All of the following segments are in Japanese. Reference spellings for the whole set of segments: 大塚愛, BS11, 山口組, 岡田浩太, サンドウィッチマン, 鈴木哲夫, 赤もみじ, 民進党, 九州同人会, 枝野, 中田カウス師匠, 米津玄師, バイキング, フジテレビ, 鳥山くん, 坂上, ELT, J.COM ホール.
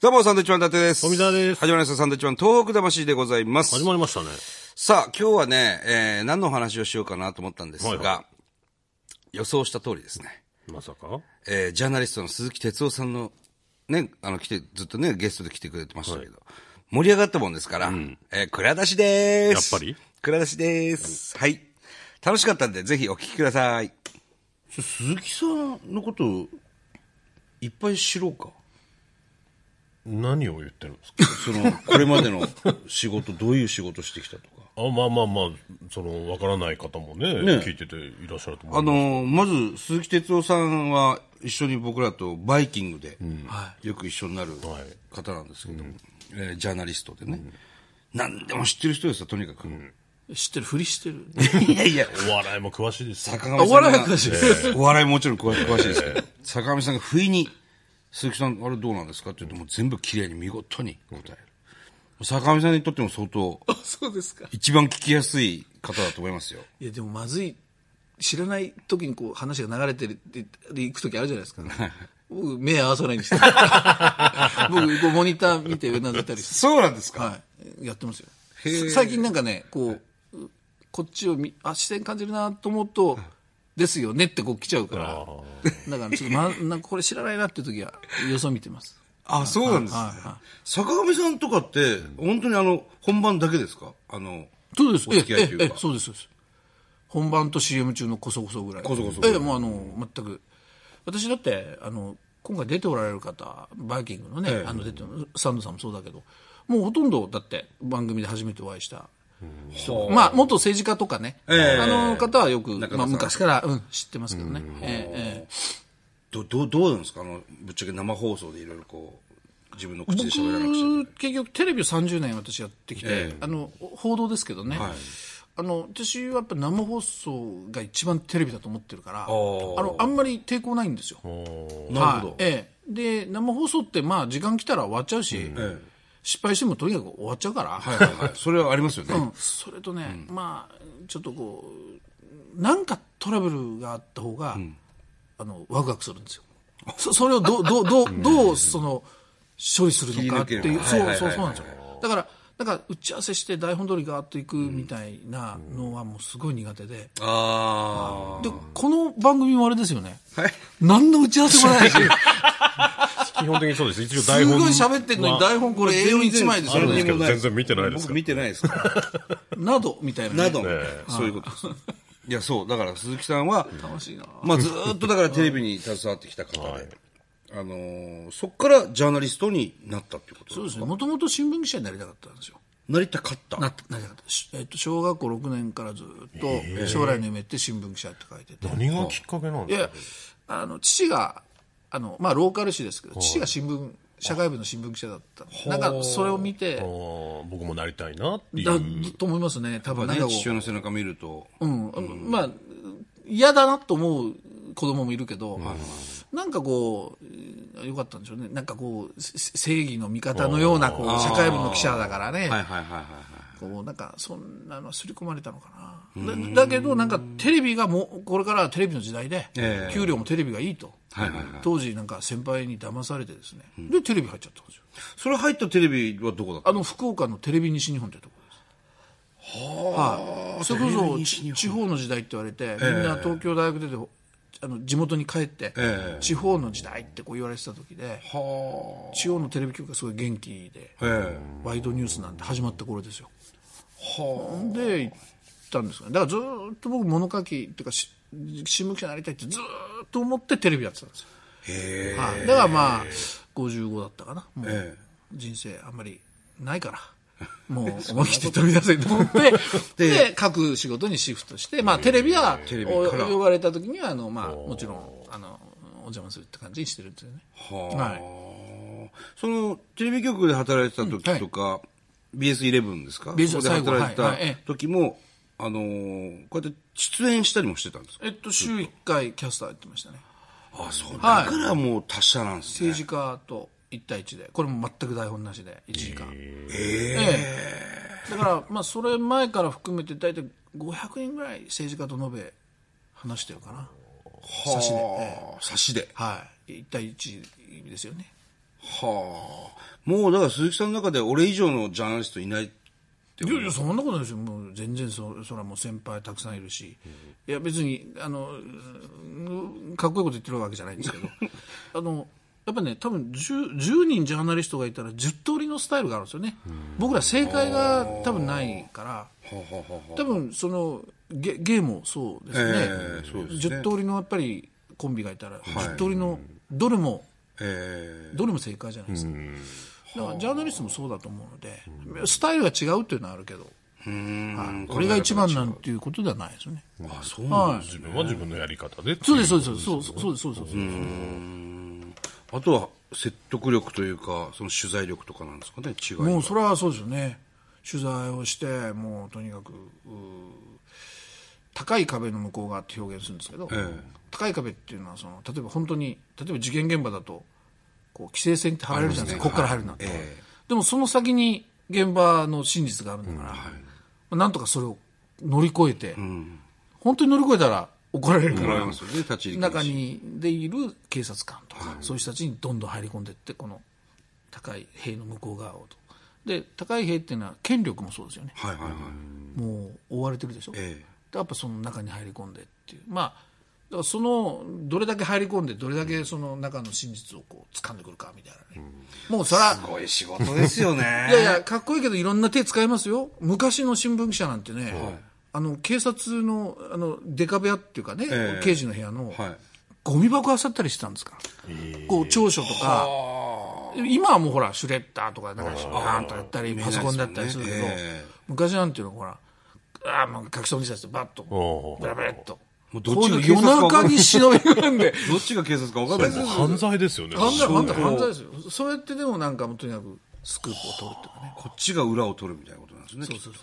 どうも、サンドウィッチマン伊達です。富澤です。始まりました、サンドウィッチマン東北魂でございます。始まりましたね。さあ、今日はね、何の話をしようかなと思ったんですが、はいはい、予想した通りですね。まさかジャーナリストの鈴木哲夫さんの、ね、来て、ずっとね、ゲストで来てくれてましたけど、はい、盛り上がったもんですから、うん、蔵出しでーす。やっぱり蔵出しでーす。はい。楽しかったんで、ぜひお聞きください。鈴木さんのこと、いっぱい知ろうか。何を言ってるんですかこれまでの仕事、どういう仕事してきたとか。あ、まあまあまあ、わからない方も ね、聞いてていらっしゃると思います。まず、鈴木哲夫さんは、一緒に僕らとバイキングで、うん、よく一緒になる方なんですけど、はい、ジャーナリストでね、うん。何でも知ってる人ですよ、とにかく。うん、知ってるふりしてる。いやいや。お笑いも詳しいです。坂上さんが。お笑い詳しいです。お笑いももちろん詳しいですけど、坂上さんが不意に、鈴木さん、あれどうなんですかって言っても全部綺麗に見事に答える。坂上さんにとっても相当、そうですか。一番聞きやすい方だと思いますよ。いや、でもまずい、知らない時にこう話が流れてるって行く時あるじゃないですか、ね。僕、目合わさないんですよ。僕、こうモニター見てうなずいたりして。そうなんですか。はい。やってますよ。最近なんかね、こう、こっちを視線感じるなと思うと、ですよねってこう来ちゃうから。だからちょっと、なんかこれ知らないなっていう時は予想見てます。あ、そうなんですね。坂上さんとかって、本当に本番だけですか？そうです。お付き合いというか。そうです、そうです。本番と CM 中のコソコソぐらい。コソコソぐらい。もう全く。私だって、今回出ておられる方、バイキングのね、出てサンドさんもそうだけど、もうほとんどだって番組で初めてお会いした。まあ、元政治家とかね、方はよく、まあ、昔から、知ってますけどね。どうなんですか？ぶっちゃけ生放送でいろいろこう、自分の口で喋らなくちゃいけない。結局、テレビを30年私やってきて、報道ですけどね、はい、私はやっぱ生放送が一番テレビだと思ってるから、あんまり抵抗ないんですよ。なるほど。で、生放送って、まあ、時間来たら終わっちゃうし、失敗してもとにかく終わっちゃうから。はいはいはい。それはありますよね。それとね、まあ、ちょっとこう、なんかトラブルがあった方が、ワクワクするんですよ。それをどう、処理するのかっていう。そうなんですよ。だから、なんか打ち合わせして台本通りガーッといくみたいなのはもうすごい苦手で。ああ。で、この番組もあれですよね。はい。何の打ち合わせもないし。基本的にそうです。一応台本。すごい喋ってるのに台本これ A41 枚ですよね。あるんですけど全然見てないです。僕見てないですから。など、みたいな。など。そういうことです。いや、そう。だから鈴木さんは、楽しいな。まあずっとだからテレビに携わってきた方で。そこからジャーナリストになったっていうことですか？そうですね。もともと新聞記者になりたかったんですよ。なりたかったなりたかった。小学校6年からずっと、将来の夢って新聞記者って書いてて。何がきっかけなんですか？いや、父が、まあ、ローカル紙ですけど、父が社会部の新聞記者だった。なんか、それを見て。僕もなりたいなっていう。だと思いますね。多分ね。父親の背中見ると。まあ、嫌だなと思う子供もいるけど、なんかこう、よかったんでしょうね。なんかこう、正義の味方のような、こう、社会部の記者だからね。こう、なんか、そんなの刷り込まれたのかな。だけど、なんか、テレビがもう、これからはテレビの時代で、給料もテレビがいいと。当時、なんか、先輩に騙されてですね。で、テレビ入っちゃったんですよ。それ入ったテレビはどこだったの？福岡のテレビ西日本というところ。はあ、それこそ地方の時代って言われて、みんな東京大学出て地元に帰って、地方の時代ってこう言われてた時で、地方のテレビ局がすごい元気で、ワイドニュースなんて始まった頃ですよ。で行ったんですよね。だからずっと僕物書きっていうか新聞記者になりたいってずっと思ってテレビやってたんですよ。だからまあ55だったかな。もう人生あんまりないから。もう思い切って飛び出せと思って、で、各仕事にシフトして、まあ、テレビは、呼ばれた時には、まあ、もちろん、お邪魔するって感じにしてるんですよね。はい。テレビ局で働いてた時とか、BS11 ですか？ BS11 で働いてた時も、こうやって出演したりもしてたんですか？週1回キャスターやってましたね。あ、そう。だからもう達者なんですね。政治家と。1対1でこれも全く台本なしで1時間、だから、まあ、それ前から含めて大体500人ぐらい政治家と延べ話してるかな。差しで、はい、1対1ですよね。はあ、もうだから鈴木さんの中で俺以上のジャーナリストいないってこと。いやいやそんなことないですよ。もう全然それはもう先輩たくさんいるし、いや別にかっこいいこと言ってるわけじゃないんですけどやっぱね多分 10人ジャーナリストがいたら10通りのスタイルがあるんですよね。僕ら正解が多分ないから多分その芸もそうですね、10通りのやっぱりコンビがいたら10通りのどれも正解じゃないですか。だからジャーナリストもそうだと思うのでスタイルが違うっていうのはあるけど、これが一番なんていうことではないですよね。ああそうなんですね、はい、自分は自分のやり方でそうですそうですそうですそうです。あとは説得力というかその取材力とかなんですかね。違いがもうそれはそうですよね。取材をしてもうとにかく高い壁の向こう側って表現するんですけど、高い壁っていうのはその例えば事件現場だとこう規制線って張られるじゃないですか、ここから入るなって、でもその先に現場の真実があるんだから、なんとかそれを乗り越えて、本当に乗り越えたら怒られるから、中にでいる警察官とか、そういう人たちにどんどん入り込んでいってこの高い塀の向こう側をと。で高い塀っていうのは権力もそうですよね、もう追われてるでしょ、やっぱその中に入り込んでっていう、だからそのどれだけ入り込んでどれだけその中の真実をこう掴んでくるかみたいなね、もうそらすごい仕事ですよね。いやいやかっこいいけどいろんな手使いますよ。昔の新聞記者なんてね、警察のデカ部屋っていうかね、刑事の部屋の、ゴミ箱漁ったりしてたんですから、こう調書とか。今はもうほらシュレッダーとかなんかバーンとやったりパソコンだったりするけど、昔なんていうのほら書き損じたやつバッとブラブラっともうどっちが夜中に忍び込んでどっちが警察か分からないですよ。犯罪ですよね。犯罪ですよ。そうやってでもなんかもうとにかくスクープを取るっていうかね、こっちが裏を取るみたいなことなんですね。そうそうそ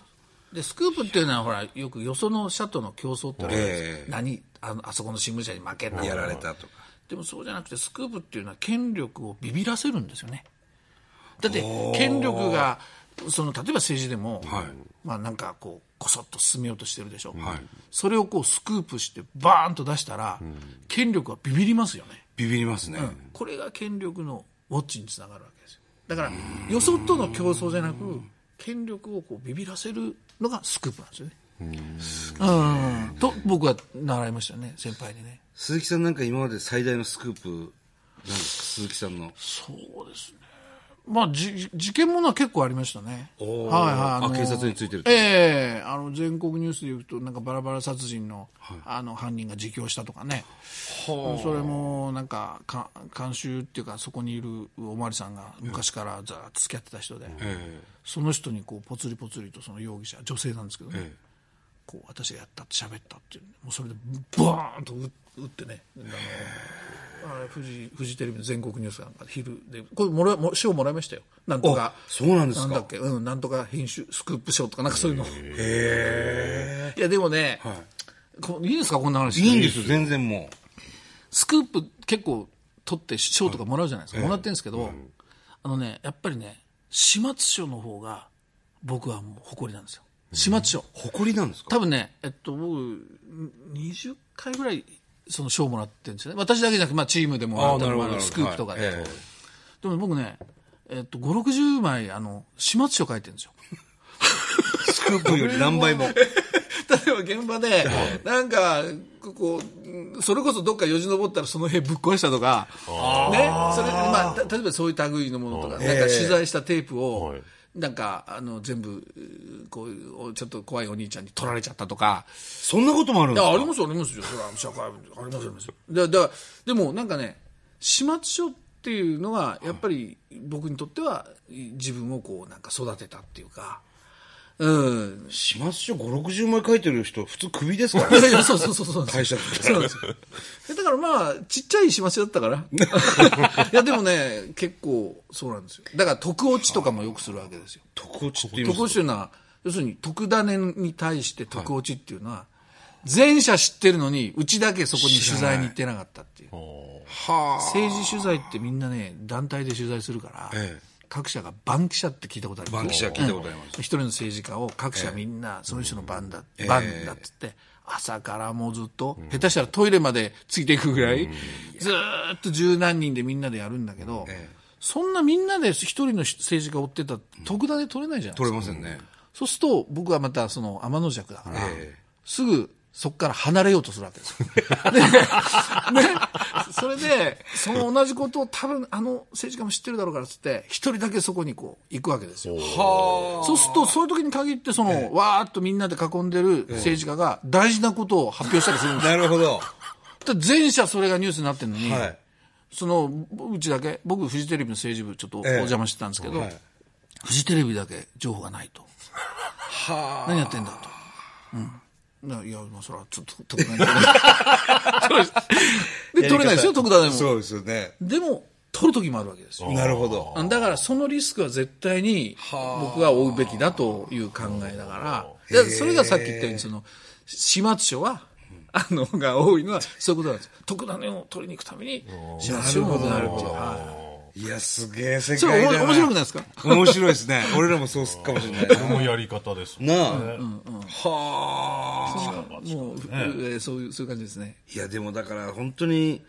う。でスクープっていうのはほらよくよその社との競争ってあるんです。何あそこの新聞社に負けたやられたとか。でもそうじゃなくてスクープっていうのは権力をビビらせるんですよね。だって権力が例えば政治でも、なんかこうこそっと進めようとしてるでしょ、それをこうスクープしてバーンと出したら、権力はビビりますよね。ビビりますね、これが権力のウォッチにつながるわけですよ。だからよそとの競争じゃなく権力をこうビビらせるのがスクープなんですよね。と僕は習いましたね、先輩にね。鈴木さんなんか今まで最大のスクープなんですか、鈴木さんの。そうですね、事件ものは結構ありましたね。警察についてると。全国ニュースでいうとなんかバラバラ殺人の、犯人が自供したとかね、それもなんか監修っていうかそこにいるおまわりさんが昔からずっと付き合ってた人で、その人にこうポツリポツリとその容疑者女性なんですけどね、こう私がやったって喋ったっていう、もうそれでバーンと打ってね、フジテレビの全国ニュースなんか昼でこれ賞もらいましたよ。なんとかそうなんですか。なんだっけ、なんとか編集スクープ賞とかなんかそういうの。いやでもね、いいんですかこんな話。いいんですよ全然。もうスクープ結構取って賞とかもらうじゃないですか、もらってるんですけど、やっぱりね始末書の方が僕はもう誇りなんですよ。始末書誇りなんですか。多分ね、僕20回ぐらいその賞もらってるんですよね。私だけじゃなくて、チームでもスクープとかで、でも僕ね、5、60枚始末書書いてるんですよ。スクープより何倍も。例えば現場でなんかこうそれこそどっかよじ登ったらその辺ぶっ壊したとかね、それ例えばそういう類のものとか、なんか取材したテープをなんか全部こうちょっと怖いお兄ちゃんに取られちゃったとか、そんなこともあるんですか。ありますありますよ、それは社会部ありますありますよ。でもなんかね、始末書っていうのはやっぱり僕にとっては自分をこうなんか育てたっていうか。始末書5、60枚書いてる人普通クビですからね。そう会社そうなんですよ。だからちっちゃい始末書だったからいやでもね結構そうなんですよ。だから徳落ちとかもよくするわけですよ。徳落ちっていうのは、徳落ちというのは要するに徳種に対して徳落ちっていうのは全社知ってるのにうちだけそこに取材に行ってなかったっていう。政治取材ってみんなね団体で取材するから、各社が番記者って聞いたことあります。番記者聞いたことあります。一人の政治家を各社みんなその人の番だっつって朝からもうずっと下手したらトイレまでついていくぐらいずっと十何人でみんなでやるんだけど、そんなみんなで一人の政治家を追ってたら特ダネ取れないじゃないですか、うん、取れませんね。そうすると僕はまたその天の弱だから、すぐそこから離れようとするわけですよで、ね、それでその同じことを多分あの政治家も知ってるだろうからつって一人だけそこにこう行くわけですよ。はそうするとそういう時に限ってその、わーっとみんなで囲んでる政治家が大事なことを発表したりするんですよなるほど。全社それがニュースになってるのに、はい、そのうちだけ僕フジテレビの政治部ちょっとお邪魔してたんですけど、フジテレビだけ情報がないとは何やってんだと、うんいや、それはちょっと特段で取れないですよ、特段でも。そうですよね。でも取る時もあるわけですよ。なるほど。だからそのリスクは絶対に僕は負うべきだという考えだから。それがさっき言ったようにその始末書はが多いのはそういうことなんです。特段を取りに行くために始末書もなるっていう。いやすげえ世界だな。面白くないですか？面白いですね。俺らもそうするかもしれない。このやり方ですもんね。なあ、はあ、もうそういう感じですね。いやでもだから本当に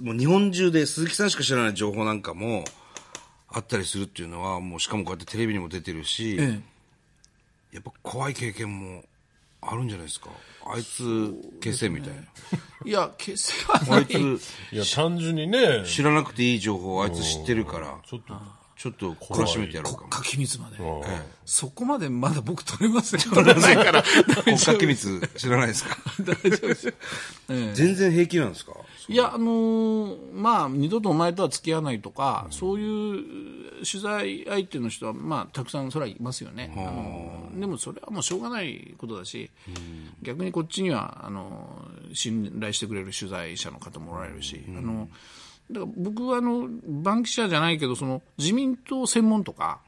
もう日本中で鈴木さんしか知らない情報なんかもあったりするっていうのはもうしかもこうやってテレビにも出てるし、やっぱ怖い経験もあるんじゃないですか。あいつ消せみたいな、いや消せはない。あいついや単純にね知らなくていい情報をあいつ知ってるからちょっと懲らしめてやろうかも。国家機密まで、そこまでまだ僕取れません取れないから国家機密知らないですか大丈夫ですよ、全然平気なんですか。いやまあ二度とお前とは付き合わないとか、そういう取材相手の人はまあたくさんそれはいますよね。でもそれはもうしょうがないことだし、逆にこっちには信頼してくれる取材者の方もおられるし、だから僕はバンキシャじゃないけどその自民党専門とか、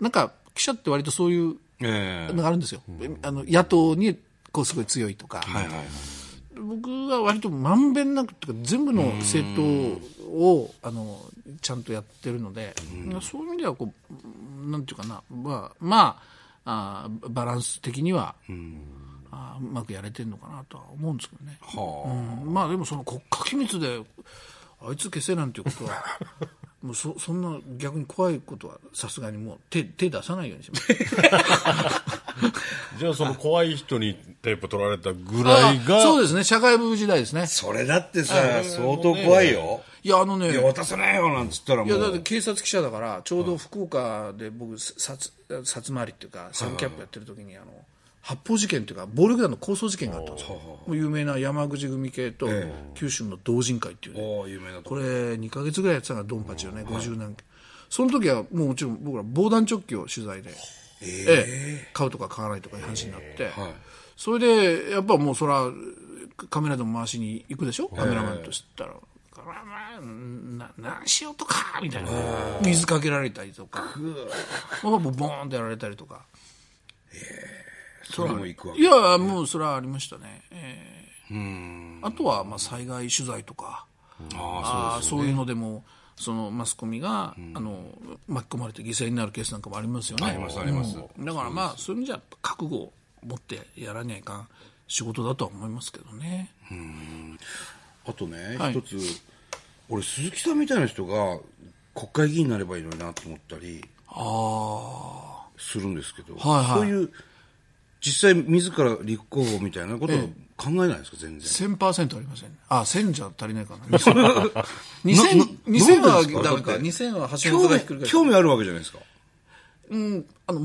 なんか記者って割とそういうのがあるんですよ、野党にこうすごい強いとか、僕は割とまんべんなくというか全部の政党をちゃんとやってるので、そういう意味ではこうなんていうかな、まあバランス的にはうまくやれてるのかなとは思うんですけどね。まあでもその国家機密であいつ消せなんていうことはもうそんな逆に怖いことはさすがにもう手出さないようにしますじゃあその怖い人にテープ取られたぐらいがそうですね、社会部時代ですね。それだってさ相当怖いよ。いやいや渡さないよなんつったらもういやだって警察記者だから、ちょうど福岡で僕札回りっていうかサンキャップやってる時に発砲事件というか暴力団の抗争事件があったんですよ。有名な山口組系と九州の同人会っていうね、これ2ヶ月ぐらいやってたのがドンパチよね、50何件、その時はもうもちろん僕ら防弾チョッキを取材で買うとか買わないとかいう話になって、それでやっぱもうそれはカメラでも回しに行くでしょ、カメラマンとしたら何しようとかみたいな、水かけられたりとかボーンとやられたりとか、それも行くわけですね。いやもうそれはありましたね。あとはまあ災害取材とか、そういうのでもそのマスコミが巻き込まれて犠牲になるケースなんかもありますよね。ありますあります。だからまあそういう意味じゃ覚悟を持ってやらにゃいかん仕事だとは思いますけどね。あとね、一つ俺鈴木さんみたいな人が国会議員になればいいのになと思ったりするんですけど、そういう実際自ら立候補みたいなことは考えないですか、全然。1000% ありません、ね。あ、1000じゃ足りないかな。2000はダメか。2000は橋本がひっくり返る。興味あるわけじゃないですか。全く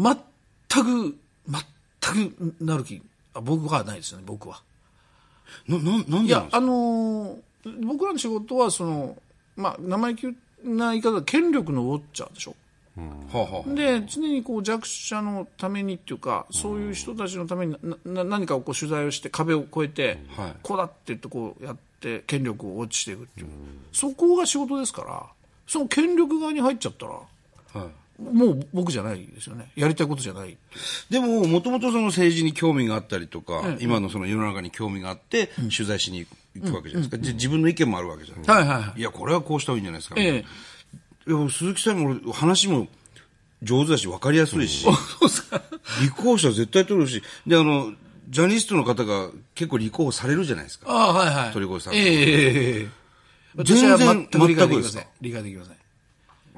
なる気、僕はないですよね。僕は。なんでなんですか。いや僕らの仕事はその生意気な言い方で権力のウォッチャーでしょ。で常にこう弱者のためにっていうか、そういう人たちのために何かをこう取材をして壁を越えて、こうだって言ってこうやって権力を落ちていくっていう、そこが仕事ですから、その権力側に入っちゃったら、もう僕じゃないですよね、やりたいことじゃない。でももともと政治に興味があったりとか、今のその世の中に興味があって取材しに行くわけじゃないですか。自分の意見もあるわけじゃないですか。いやこれはこうした方がいいんじゃないですか。鈴木さんも話も上手だし分かりやすいし、立候補者は絶対取るし、でジャーナリストの方が結構立候補されるじゃないですか。鳥越さん。全然全く理解できません。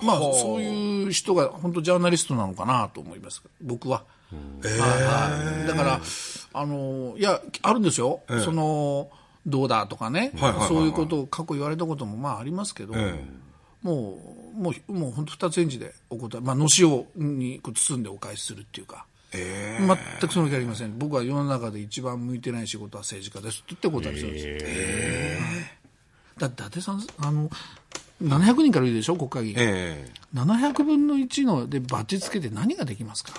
まあ、そういう人が本当ジャーナリストなのかなと思います僕は、だからいやあるんですよ、そのどうだとかね、そういうことを過去言われたこともまあありますけど、もう本当二つ返事でお答え、まあ、のしをに包んでお返しするっていうか、全くその気ありません。僕は世の中で一番向いてない仕事は政治家ですって言ってお答えするんですよ、だって伊達さん700人からいるでしょ国会議員、700分の1のでバッジつけて何ができますか。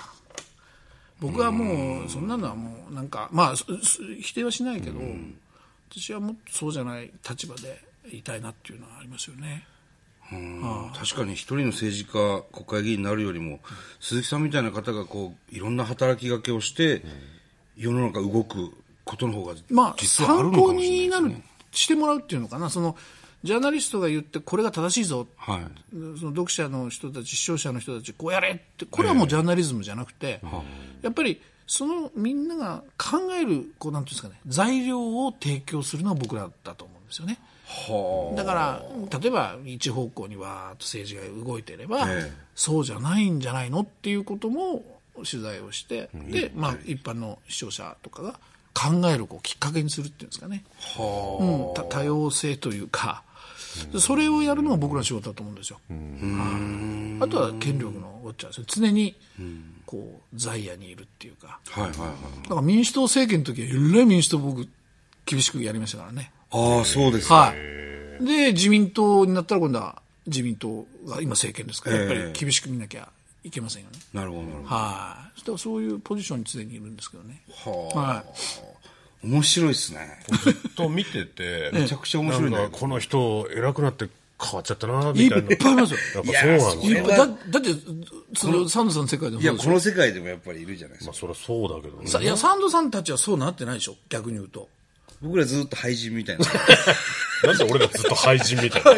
僕はもうそんなのはもうなんか、まあ、否定はしないけど、私はもっとそうじゃない立場でいたいなっていうのはありますよね。確かに一人の政治家国会議員になるよりも、鈴木さんみたいな方がこういろんな働きかけをして、世の中動くことの方が実はあるのかもしれないですね。まあ、参考になるしてもらうっていうのかな、そのジャーナリストが言ってこれが正しいぞ、その読者の人たち視聴者の人たちこうやれって、これはもうジャーナリズムじゃなくて、やっぱりそのみんなが考えるこうなんていうんですかね、材料を提供するのは僕らだと思うんですよね。だから例えば一方向にわーっと政治が動いていれば、そうじゃないんじゃないのっていうことも取材をして、でまあ、一般の視聴者とかが考えるこうきっかけにするっていうんですかね、多様性というか、それをやるのが僕らの仕事だと思うんですよ。あとは権力のウォッチャーですよ、常にこう在野にいるっていうか、だから民主党政権の時はえらい民主党僕厳しくやりましたからね。そうですか、で自民党になったら今度は自民党が今政権ですから、やっぱり厳しく見なきゃいけませんよね。なるほど、だからそういうポジションに常にいるんですけどね。面白いですね。ずっと見ててめちゃくちゃ面白いね。この人偉くなって変わっちゃったなみたいな。いっぱいいますよ。やっぱそうなんですよ。だってそのサンドさんの世界でもそうでしょ。いやこの世界でもやっぱりいるじゃないですか。まあそれはそうだけどね。いやサンドさんたちはそうなってないでしょ。逆に言うと。僕らずっと廃人みたいな。なんで俺らずっと廃人みたいな。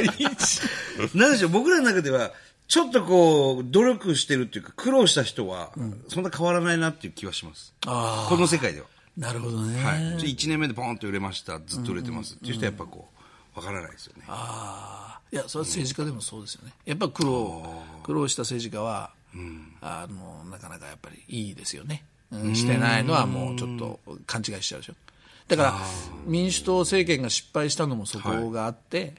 なんでしょう、僕らの中ではちょっとこう努力してるっていうか苦労した人はそんな変わらないなっていう気はします。この世界では。なるほどね。1年目でポンと売れました、ずっと売れてますっていう人はやっぱこう分からないですよね。いやそれは政治家でもそうですよね。やっぱり苦労した政治家は、なかなかやっぱりいいですよね。してないのはもうちょっと勘違いしちゃうでしょ。だから民主党政権が失敗したのもそこがあって、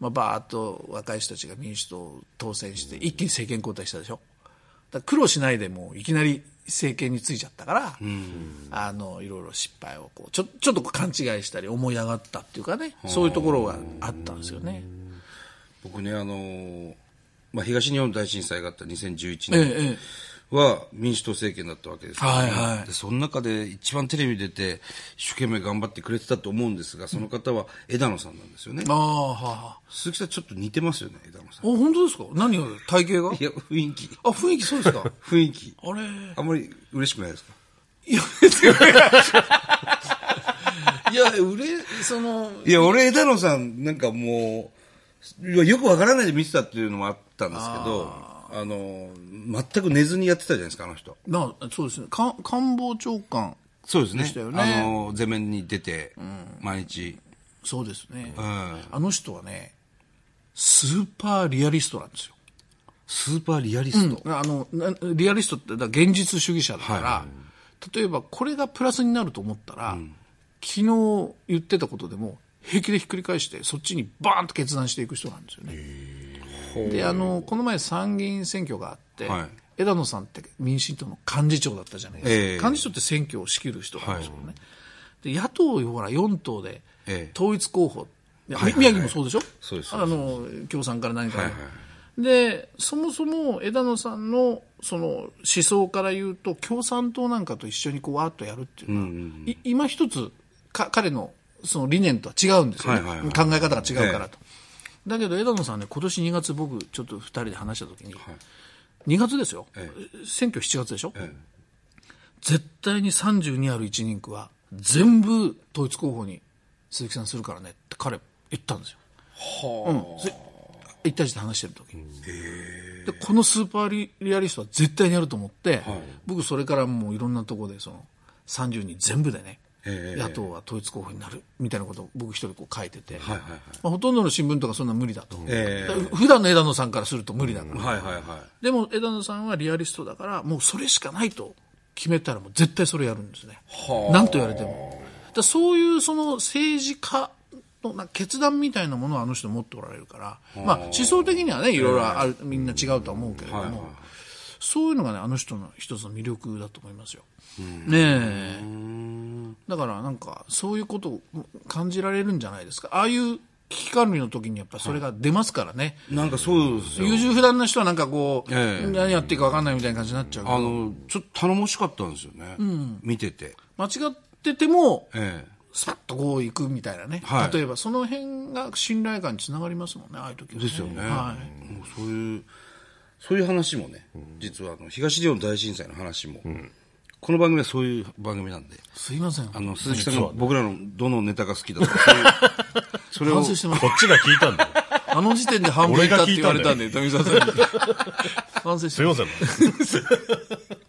バーっと若い人たちが民主党を当選して一気に政権交代したでしょ。だから苦労しないでもういきなり政権についちゃったから、いろいろ失敗をこうちょっと勘違いしたり思い上がったっていうかね、そういうところがあったんですよね。僕ね、東日本大震災があった2011年は民主党政権だったわけですけど、でその中で一番テレビ出て一生懸命頑張ってくれてたと思うんですが、その方は枝野さんなんですよね。鈴木さんちょっと似てますよね、枝野さん。本当ですか。何が体型が。いや雰囲気。雰囲気。そうですか。雰囲気。あれあんまり嬉しくないですか。いや俺枝野さんなんかもうよくわからないで見てたっていうのもあったんですけど。全く寝ずにやってたじゃないですか、あの人。そうですね。官房長官でしたよね。前面に出て、毎日。そうですね。あの人はね、スーパーリアリストなんですよ。スーパーリアリスト、リアリストってだ現実主義者だから、例えばこれがプラスになると思ったら、昨日言ってたことでも平気でひっくり返して、そっちにバーンと決断していく人なんですよね。でこの前参議院選挙があって、枝野さんって民進党の幹事長だったじゃないですか。幹事長って選挙を仕切る人なんですよね。で野党ほら4党で統一候補、宮城もそうでしょ。共産から何から、でそもそも枝野さんのその思想から言うと共産党なんかと一緒にこうわーっとやるっていうのは、今一つ彼のその理念とは違うんですよね。考え方が違うからと。だけど枝野さんね、今年2月僕ちょっと2人で話したときに、2月ですよ、選挙7月でしょ、絶対に32ある1人区は全部統一候補に鈴木さんするからねって彼言ったんですよ。一対一で話してるときに、でこのスーパー リアリストは絶対にやると思って、僕それからもういろんなところでその30人全部でね、野党は統一候補になるみたいなことを僕一人こう書いてて、はいはいはい、まあ、ほとんどの新聞とかそんな無理だと、普段の枝野さんからすると無理だから、うん、はいはいはい、でも枝野さんはリアリストだからもうそれしかないと決めたらもう絶対それやるんですね。何と言われても。だそういうその政治家の決断みたいなものはあの人持っておられるから、まあ、思想的にはねいろいろある、みんな違うとは思うけれども、はいはい、そういうのがねあの人の一つの魅力だと思いますよ、うん、ねえ、だからなんかそういうことを感じられるんじゃないですか。ああいう危機管理の時にやっぱそれが出ますからね、はい、なんかそうですよ。優柔不断な人はなんかこう、何やっていいか分かんないみたいな感じになっちゃう。あのちょっと頼もしかったんですよね、うん、見てて間違ってても、スパッとこういくみたいなね、はい、例えばその辺が信頼感につながりますもんね、ああいう時はね。ですよね、はい、もうそういう話もね、うん、実はあの東日本大震災の話も、うん、この番組はそういう番組なんで、すいません、あの鈴木さんが僕らのどのネタが好きだとかそれをこっちが聞いたんだよ。あの時点で半分いたって言われたんで、富澤さんに反省してます。すいません